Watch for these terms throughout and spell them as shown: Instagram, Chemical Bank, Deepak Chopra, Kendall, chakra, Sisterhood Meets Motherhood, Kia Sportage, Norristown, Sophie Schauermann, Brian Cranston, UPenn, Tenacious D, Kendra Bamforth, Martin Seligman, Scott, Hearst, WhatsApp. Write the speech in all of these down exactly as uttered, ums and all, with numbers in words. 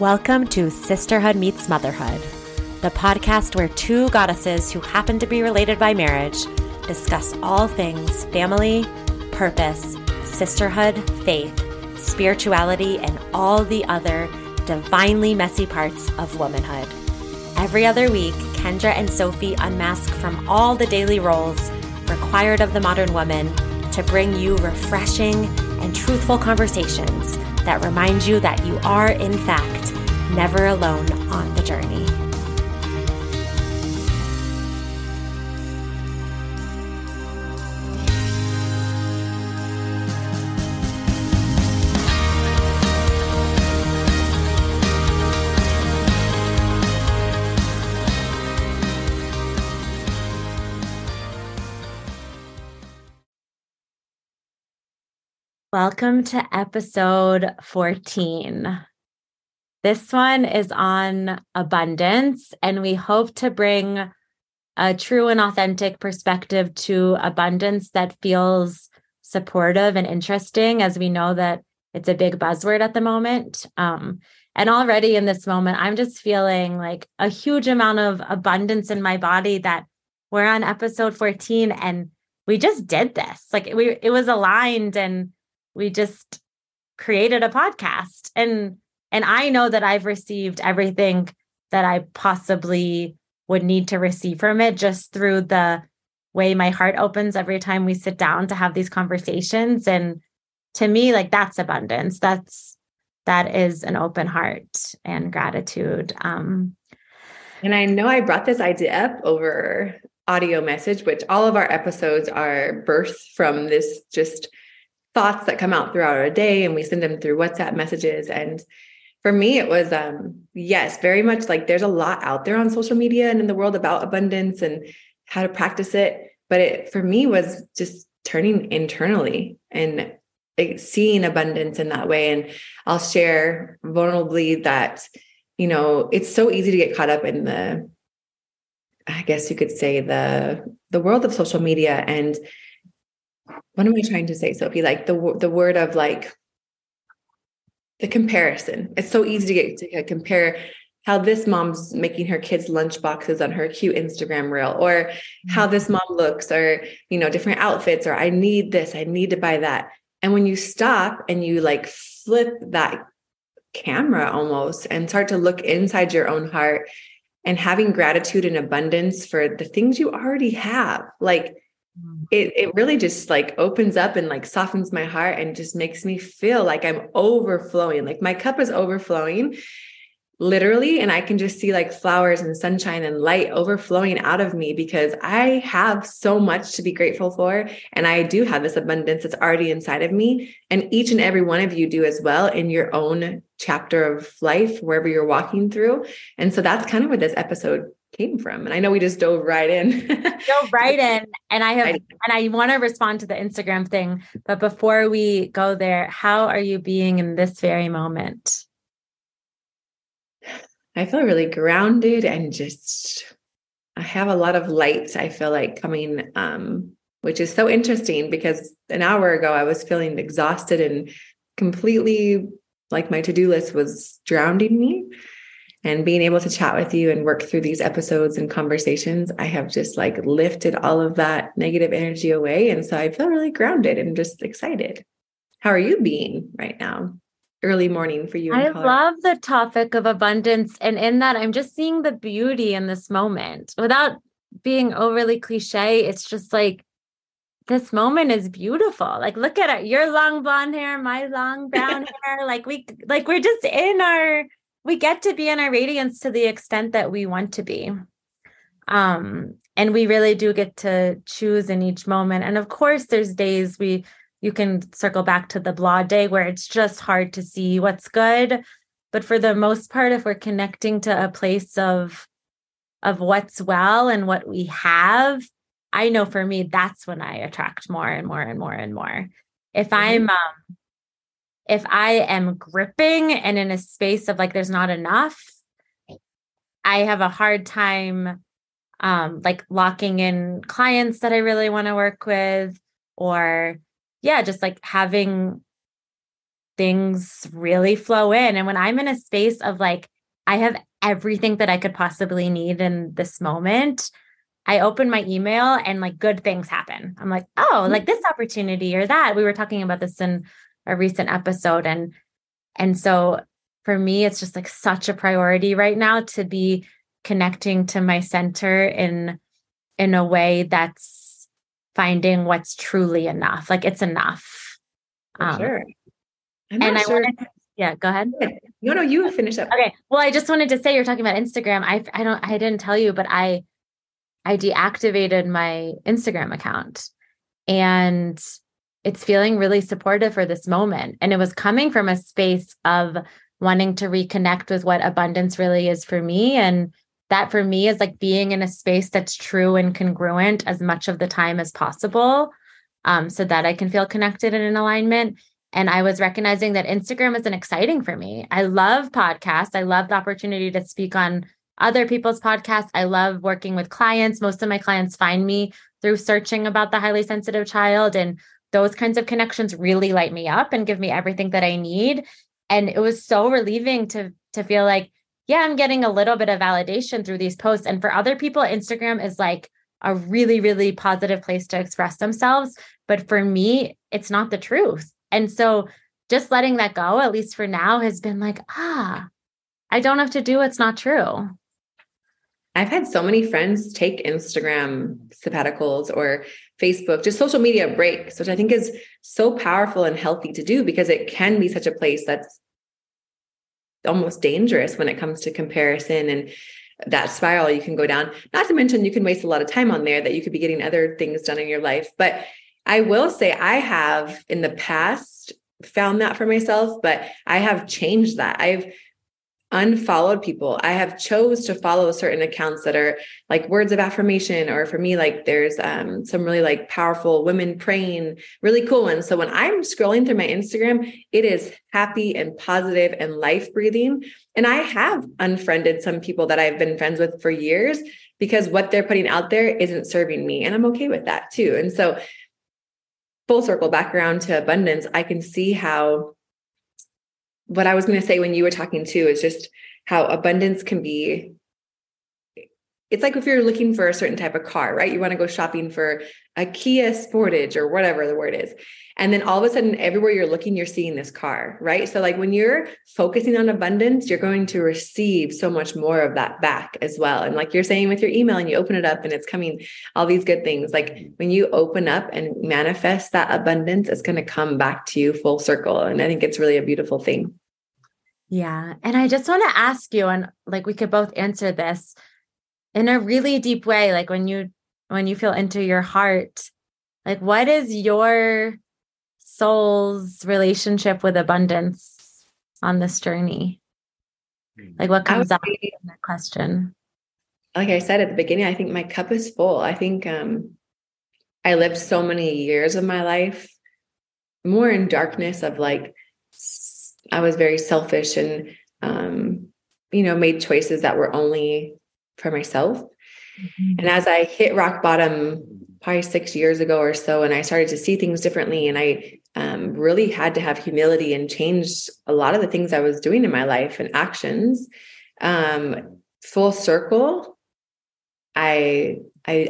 Welcome to Sisterhood Meets Motherhood, the podcast where two goddesses who happen to be related by marriage discuss all things family, purpose, sisterhood, faith, spirituality, and all the other divinely messy parts of womanhood. Every other week, Kendra and Sophie unmask from all the daily roles required of the modern woman to bring you refreshing and truthful conversations that remind you that you are, in fact, never alone on the journey. Welcome to episode fourteen. This one is on abundance, and we hope to bring a true and authentic perspective to abundance that feels supportive and interesting, as we know that it's a big buzzword at the moment. Um, and already in this moment, I'm just feeling like a huge amount of abundance in my body that we're on episode fourteen, and we just did this. Like we, it was aligned, and we just created a podcast, and, and I know that I've received everything that I possibly would need to receive from it just through the way my heart opens every time we sit down to have these conversations. And to me, like, that's abundance. That's, that is an open heart and gratitude. Um, and I know I brought this idea up over audio message, which all of our episodes are birthed from this just thoughts that come out throughout our day, and we send them through WhatsApp messages. And for me, it was, um, yes, very much like there's a lot out there on social media and in the world about abundance and how to practice it. But it, for me, was just turning internally and seeing abundance in that way. And I'll share vulnerably that, you know, it's so easy to get caught up in the, I guess you could say the, the world of social media. And what am I trying to say, Sophie? Like the the word of like the comparison. It's so easy to get to compare how this mom's making her kids lunch boxes on her cute Instagram reel, or how this mom looks, or, you know, different outfits, or I need this, I need to buy that. And when you stop and you like flip that camera almost and start to look inside your own heart and having gratitude and abundance for the things you already have, like, It it really just like opens up and like softens my heart and just makes me feel like I'm overflowing. Like my cup is overflowing literally. And I can just see like flowers and sunshine and light overflowing out of me because I have so much to be grateful for. And I do have this abundance that's already inside of me. And each and every one of you do as well in your own chapter of life, wherever you're walking through. And so that's kind of what this episode came from. And I know we just dove right in. dove right in. And I have, I, and I want to respond to the Instagram thing, but before we go there, how are you being in this very moment? I feel really grounded and just, I have a lot of light, I feel like coming, um, which is so interesting because an hour ago I was feeling exhausted and completely like my to-do list was drowning me. And being able to chat with you and work through these episodes and conversations, I have just like lifted all of that negative energy away. And so I feel really grounded and just excited. How are you being right now? Early morning for you. I love the topic of abundance. And in that, I'm just seeing the beauty in this moment without being overly cliche. It's just like, this moment is beautiful. Like, look at it. Your long blonde hair, my long brown hair. Like we, like we're just in our... we get to be in our radiance to the extent that we want to be. Um, and we really do get to choose in each moment. And of course, there's days we, you can circle back to the blah day where it's just hard to see what's good. But for the most part, if we're connecting to a place of, of what's well and what we have, I know for me, that's when I attract more and more and more and more. If I'm, um, If I am gripping and in a space of like, there's not enough, I have a hard time um, like locking in clients that I really want to work with, or yeah, just like having things really flow in. And when I'm in a space of like, I have everything that I could possibly need in this moment, I open my email and like good things happen. I'm like, oh, like this opportunity or that. We were talking about this in a recent episode. And, and so for me, it's just like such a priority right now to be connecting to my center in, in a way that's finding what's truly enough. Like it's enough. Um, sure. I'm and I sure. want to, yeah, go ahead. No, no, you finish up. Okay. Well, I just wanted to say, you're talking about Instagram. I, I don't, I didn't tell you, but I, I deactivated my Instagram account and it's feeling really supportive for this moment. And it was coming from a space of wanting to reconnect with what abundance really is for me. And that for me is like being in a space that's true and congruent as much of the time as possible, um, so that I can feel connected and in alignment. And I was recognizing that Instagram isn't exciting for me. I love podcasts. I love the opportunity to speak on other people's podcasts. I love working with clients. Most of my clients find me through searching about the highly sensitive child. And those kinds of connections really light me up and give me everything that I need. And it was so relieving to, to feel like, yeah, I'm getting a little bit of validation through these posts. And for other people, Instagram is like a really, really positive place to express themselves. But for me, it's not the truth. And so just letting that go, at least for now, has been like, ah, I don't have to do what's not true. I've had so many friends take Instagram sabbaticals or Facebook, just social media breaks, which I think is so powerful and healthy to do because it can be such a place that's almost dangerous when it comes to comparison and that spiral you can go down. Not to mention you can waste a lot of time on there that you could be getting other things done in your life. But I will say I have in the past found that for myself, but I have changed that. I've unfollowed people. I have chose to follow certain accounts that are like words of affirmation, or for me, like there's um, some really like powerful women praying, really cool ones. So when I'm scrolling through my Instagram, it is happy and positive and life breathing. And I have unfriended some people that I've been friends with for years because what they're putting out there isn't serving me. And I'm okay with that too. And so full circle back around to abundance, I can see how what I was going to say when you were talking too is just how abundance can be. It's like if you're looking for a certain type of car, right? You want to go shopping for a Kia Sportage or whatever the word is. And then all of a sudden, everywhere you're looking, you're seeing this car, right? So like when you're focusing on abundance, you're going to receive so much more of that back as well. And like you're saying with your email and you open it up and it's coming, all these good things. Like when you open up and manifest that abundance, it's going to come back to you full circle. And I think it's really a beautiful thing. Yeah. And I just want to ask you, and like we could both answer this, in a really deep way, like when you, when you feel into your heart, like what is your soul's relationship with abundance on this journey? Like what comes up in that question? Like I said at the beginning, I think my cup is full. I think um, I lived so many years of my life more in darkness of like, I was very selfish and, um, you know, made choices that were only for myself. Mm-hmm. And as I hit rock bottom probably six years ago or so, and I started to see things differently, and I um, really had to have humility and change a lot of the things I was doing in my life and actions. Um, full circle, I, I,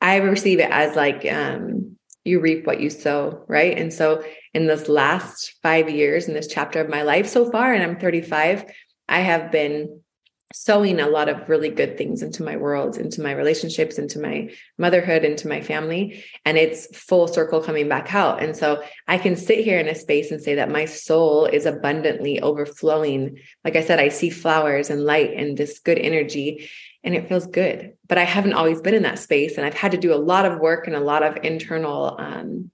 I, I receive it as like, um, you reap what you sow, right? And so in this last five years, in this chapter of my life so far, and I'm thirty-five, I have been sowing a lot of really good things into my world, into my relationships, into my motherhood, into my family. And it's full circle coming back out. And so I can sit here in a space and say that my soul is abundantly overflowing. Like I said, I see flowers and light and this good energy, and it feels good, but I haven't always been in that space. And I've had to do a lot of work and a lot of internal, um,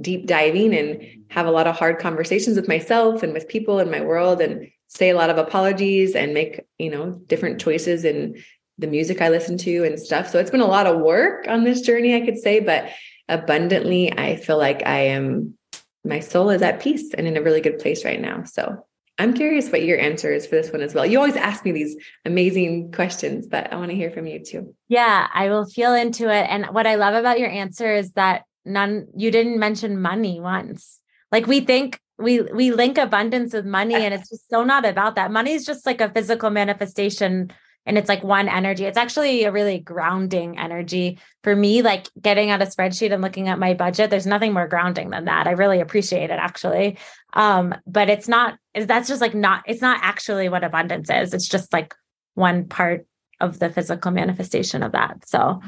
deep diving and have a lot of hard conversations with myself and with people in my world, and say a lot of apologies and make, you know, different choices in the music I listen to and stuff. So it's been a lot of work on this journey, I could say, but abundantly, I feel like I am, my soul is at peace and in a really good place right now. So I'm curious what your answer is for this one as well. You always ask me these amazing questions, but I want to hear from you too. Yeah, I will feel into it. And what I love about your answer is that none, you didn't mention money once. Like we think we, we link abundance with money, and it's just so not about that. Money is just like a physical manifestation, and it's like one energy. It's actually a really grounding energy for me, like getting out a spreadsheet and looking at my budget. There's nothing more grounding than that. I really appreciate it actually. Um, but it's not, that's just like not, it's not actually what abundance is. It's just like one part of the physical manifestation of that. So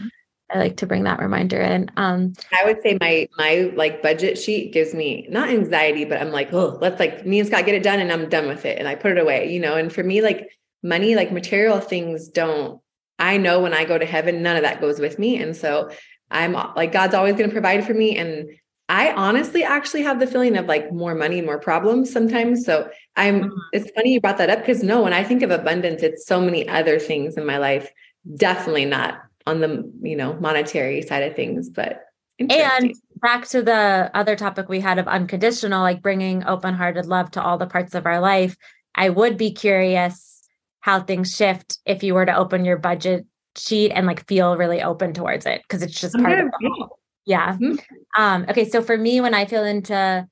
I like to bring that reminder in. Um, I would say my, my like budget sheet gives me not anxiety, but I'm like, oh, let's like me and Scott get it done and I'm done with it. And I put it away, you know? And for me, like money, like material things don't, I know when I go to heaven, none of that goes with me. And so I'm like, God's always going to provide for me. And I honestly actually have the feeling of like more money, more problems sometimes. So I'm, it's funny you brought that up because no, when I think of abundance, it's so many other things in my life, definitely not on the, you know, monetary side of things, but and back to the other topic we had of unconditional, like bringing open-hearted love to all the parts of our life. I would be curious how things shift if you were to open your budget sheet and like feel really open towards it. Cause it's just part of the whole. Yeah. Mm-hmm. Um, okay. So for me, when I feel into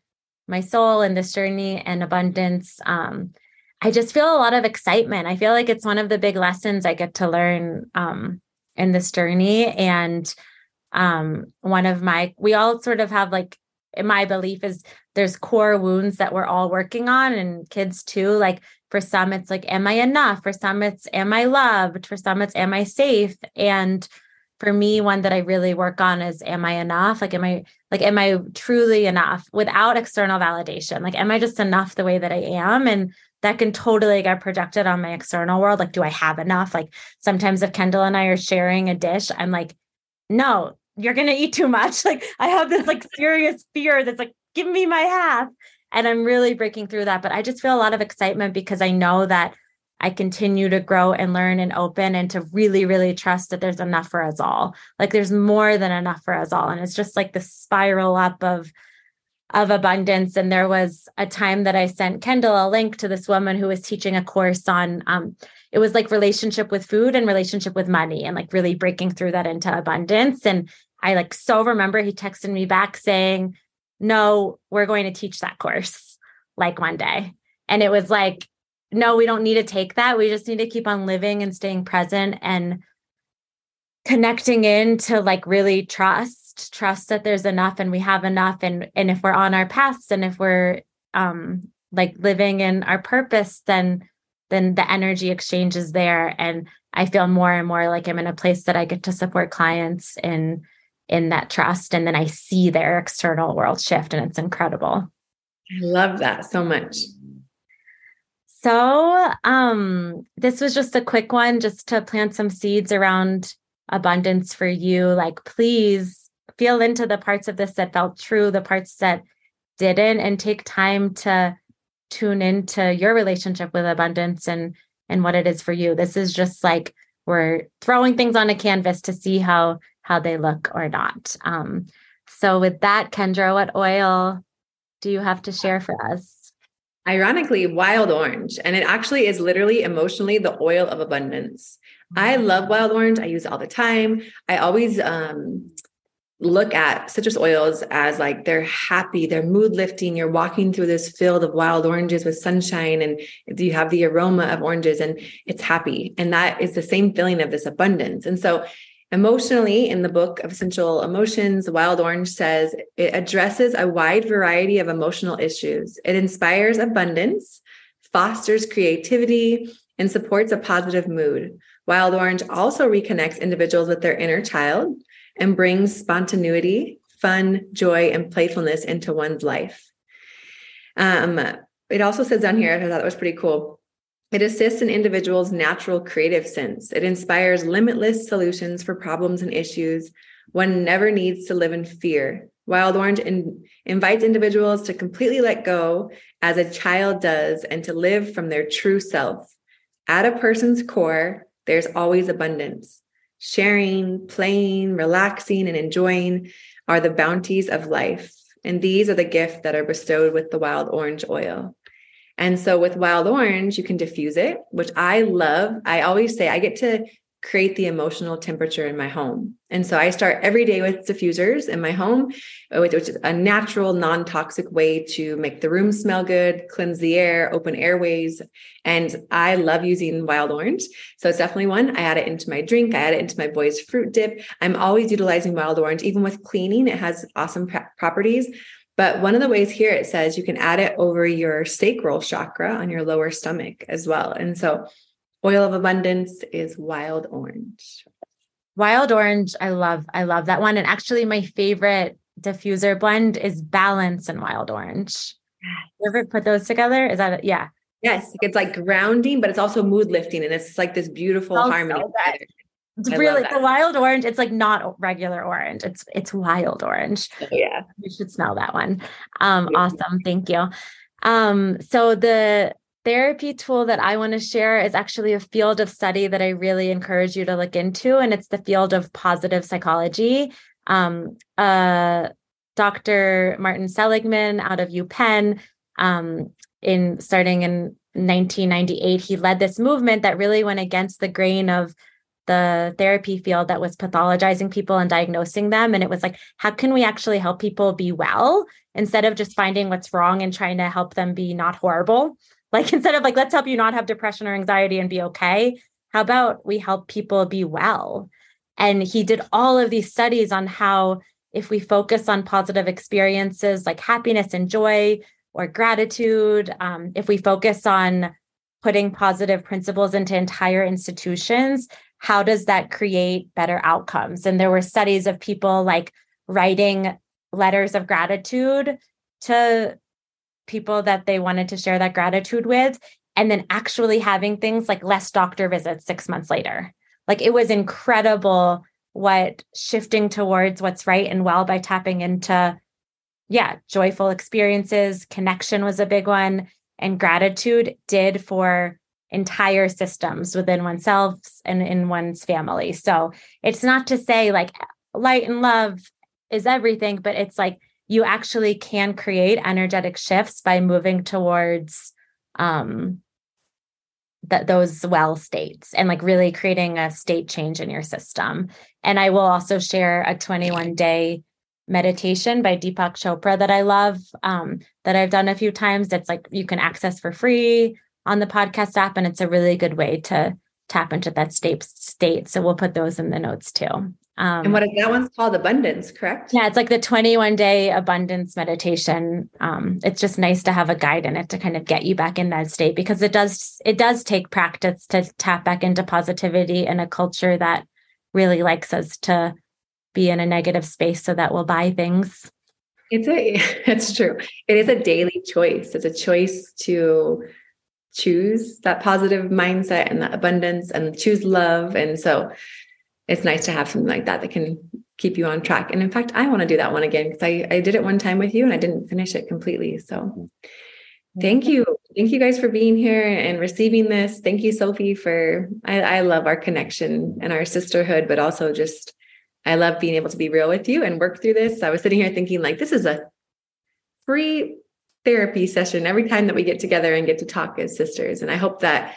my soul and this journey and abundance, um, I just feel a lot of excitement. I feel like it's one of the big lessons I get to learn, um, in this journey. And, um, one of my, we all sort of have like, my belief is there's core wounds that we're all working on, and kids too. Like for some, it's like, am I enough? For some it's, am I loved? For some it's, am I safe? And for me, one that I really work on is, am I enough? Like, am I, like, am I truly enough without external validation? Like, am I just enough the way that I am? And that can totally get projected on my external world. Like, do I have enough? Like sometimes if Kendall and I are sharing a dish, I'm like, no, you're going to eat too much. Like I have this like serious fear that's like, give me my half. And I'm really breaking through that. But I just feel a lot of excitement because I know that I continue to grow and learn and open and to really, really trust that there's enough for us all. Like there's more than enough for us all. And it's just like the spiral up of of abundance. And there was a time that I sent Kendall a link to this woman who was teaching a course on, um, it was like relationship with food and relationship with money and like really breaking through that into abundance. And I like, so remember he texted me back saying, no, we're going to teach that course like one day. And it was like, no, we don't need to take that. We just need to keep on living and staying present and connecting in to like really trust. trust that there's enough and we have enough. And, and if we're on our paths and if we're um, like living in our purpose, then, then the energy exchange is there. And I feel more and more like I'm in a place that I get to support clients in, in that trust. And then I see their external world shift and it's incredible. I love that so much. So um, this was just a quick one, just to plant some seeds around abundance for you. Like, please, feel into the parts of this that felt true, the parts that didn't, and take time to tune into your relationship with abundance and, and what it is for you. This is just like, we're throwing things on a canvas to see how, how they look or not. Um, so with that, Kendra, what oil do you have to share for us? Ironically, wild orange. And it actually is literally emotionally the oil of abundance. I love wild orange. I use it all the time. I always, um, look at citrus oils as like, they're happy, they're mood lifting. You're walking through this field of wild oranges with sunshine and you have the aroma of oranges and it's happy. And that is the same feeling of this abundance. And so emotionally, in the book of Essential Emotions, wild orange says it addresses a wide variety of emotional issues. It inspires abundance, fosters creativity, and supports a positive mood. Wild orange also reconnects individuals with their inner child and brings spontaneity, fun, joy, and playfulness into one's life. Um, it also says down here, I thought that was pretty cool. It assists an individual's natural creative sense. It inspires limitless solutions for problems and issues. One never needs to live in fear. Wild orange in, invites individuals to completely let go as a child does and to live from their true self. At a person's core, there's always abundance. Sharing, playing, relaxing, and enjoying are the bounties of life. And these are the gifts that are bestowed with the wild orange oil. And so with wild orange, you can diffuse it, which I love. I always say I get to create the emotional temperature in my home. And so I start every day with diffusers in my home, which is a natural, non-toxic way to make the room smell good, cleanse the air, open airways. And I love using wild orange. So it's definitely one. I add it into my drink. I add it into my boys' fruit dip. I'm always utilizing wild orange, even with cleaning. It has awesome properties. But one of the ways here, it says you can add it over your sacral chakra on your lower stomach as well. And so oil of abundance is wild orange. Wild orange. I love, I love that one. And actually my favorite diffuser blend is balance and wild orange. You ever put those together? Is that, yeah. Yes. It's like grounding, but it's also mood lifting. And it's like this beautiful also harmony. That, it's I really the wild orange. It's like not regular orange. It's, it's wild orange. Yeah. You should smell that one. Um, yeah. Awesome. Thank you. Um, so the therapy tool that I want to share is actually a field of study that I really encourage you to look into. And it's the field of positive psychology. Um, uh, Doctor Martin Seligman out of UPenn, um, in starting in nineteen ninety-eight, he led this movement that really went against the grain of the therapy field that was pathologizing people and diagnosing them. And it was like, how can we actually help people be well instead of just finding what's wrong and trying to help them be not horrible? Like, instead of like, let's help you not have depression or anxiety and be okay. How about we help people be well? And he did all of these studies on how, if we focus on positive experiences like happiness and joy or gratitude, um, if we focus on putting positive principles into entire institutions, how does that create better outcomes? And there were studies of people like writing letters of gratitude to people that they wanted to share that gratitude with, and then actually having things like less doctor visits six months later. Like, it was incredible what shifting towards what's right and well by tapping into, yeah, joyful experiences, connection was a big one, and gratitude did for entire systems within oneself and in one's family. So it's not to say like light and love is everything, but it's like, you actually can create energetic shifts by moving towards um, th- those well states and like really creating a state change in your system. And I will also share a twenty-one day meditation by Deepak Chopra that I love, um, that I've done a few times. That's like, you can access for free on the podcast app, and it's a really good way to tap into that state state. So we'll put those in the notes too. Um, and what is that one's called? Abundance, correct? Yeah, it's like the twenty-one day abundance meditation. Um, it's just nice to have a guide in it to kind of get you back in that state, because it does it does take practice to tap back into positivity in a culture that really likes us to be in a negative space so that we'll buy things. It's a it's true. It is a daily choice. It's a choice to choose that positive mindset and that abundance and choose love. And so it's nice to have something like that that can keep you on track. And in fact, I want to do that one again, because I, I did it one time with you and I didn't finish it completely. So thank you. Thank you guys for being here and receiving this. Thank you, Sophie, for, I, I love our connection and our sisterhood, but also just, I love being able to be real with you and work through this. I was sitting here thinking like, this is a free therapy session every time that we get together and get to talk as sisters. And I hope that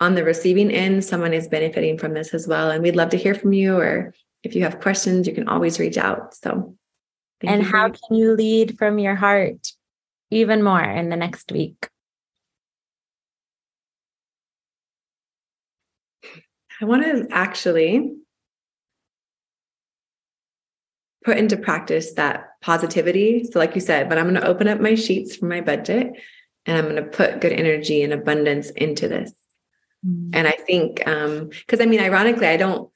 on the receiving end, someone is benefiting from this as well. And we'd love to hear from you, or if you have questions, you can always reach out. So, and how can you lead from your heart even more in the next week? I want to actually put into practice that positivity. So like you said, but I'm going to open up my sheets for my budget and I'm going to put good energy and abundance into this. And I think, um, cause I mean, ironically, I don't,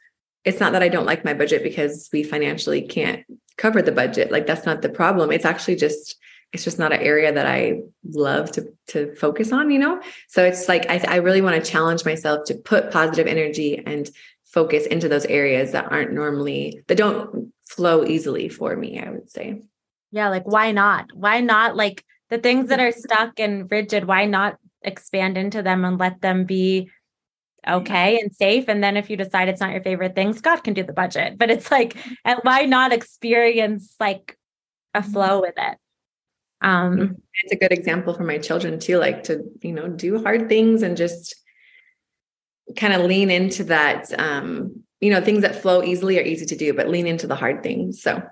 it's not that I don't like my budget because we financially can't cover the budget. Like, that's not the problem. It's actually just, it's just not an area that I love to, to focus on, you know? So it's like, I, I really want to challenge myself to put positive energy and focus into those areas that aren't normally, that don't flow easily for me, I would say. Yeah. Like, why not? Why not? Like, the things that are stuck and rigid, why not expand into them and let them be okay and safe? And then if you decide it's not your favorite thing, Scott can do the budget, but it's like, and why not experience like a flow with it? Um, it's a good example for my children too, like to, you know, do hard things and just kind of lean into that, um, you know, things that flow easily are easy to do, but lean into the hard things. So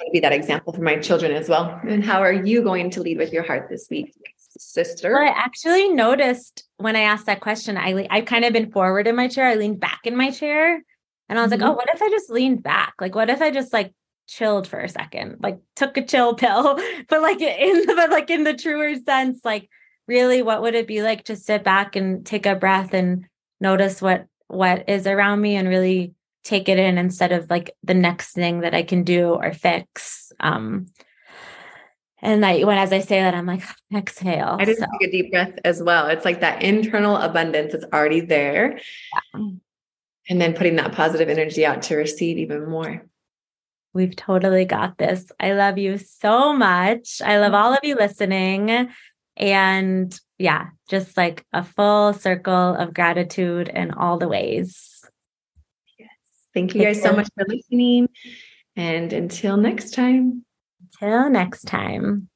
maybe that example for my children as well. And how are you going to lead with your heart this week, sister? Well, I actually noticed when I asked that question, I, I've kind of been forward in my chair. I leaned back in my chair and I was mm-hmm. like, oh, what if I just leaned back? Like, what if I just like chilled for a second, like took a chill pill, but like in the, but like in the truer sense, like really, what would it be like to sit back and take a breath and notice what, what is around me and really take it in instead of like the next thing that I can do or fix. Um, And I, when, as I say that, I'm like, exhale. I just so. take a deep breath as well. It's like that internal abundance is already there. Yeah. And then putting that positive energy out to receive even more. We've totally got this. I love you so much. I love all of you listening. And yeah, just like a full circle of gratitude in all the ways. Yes. Thank you guys so much for listening. And until next time. Till next time.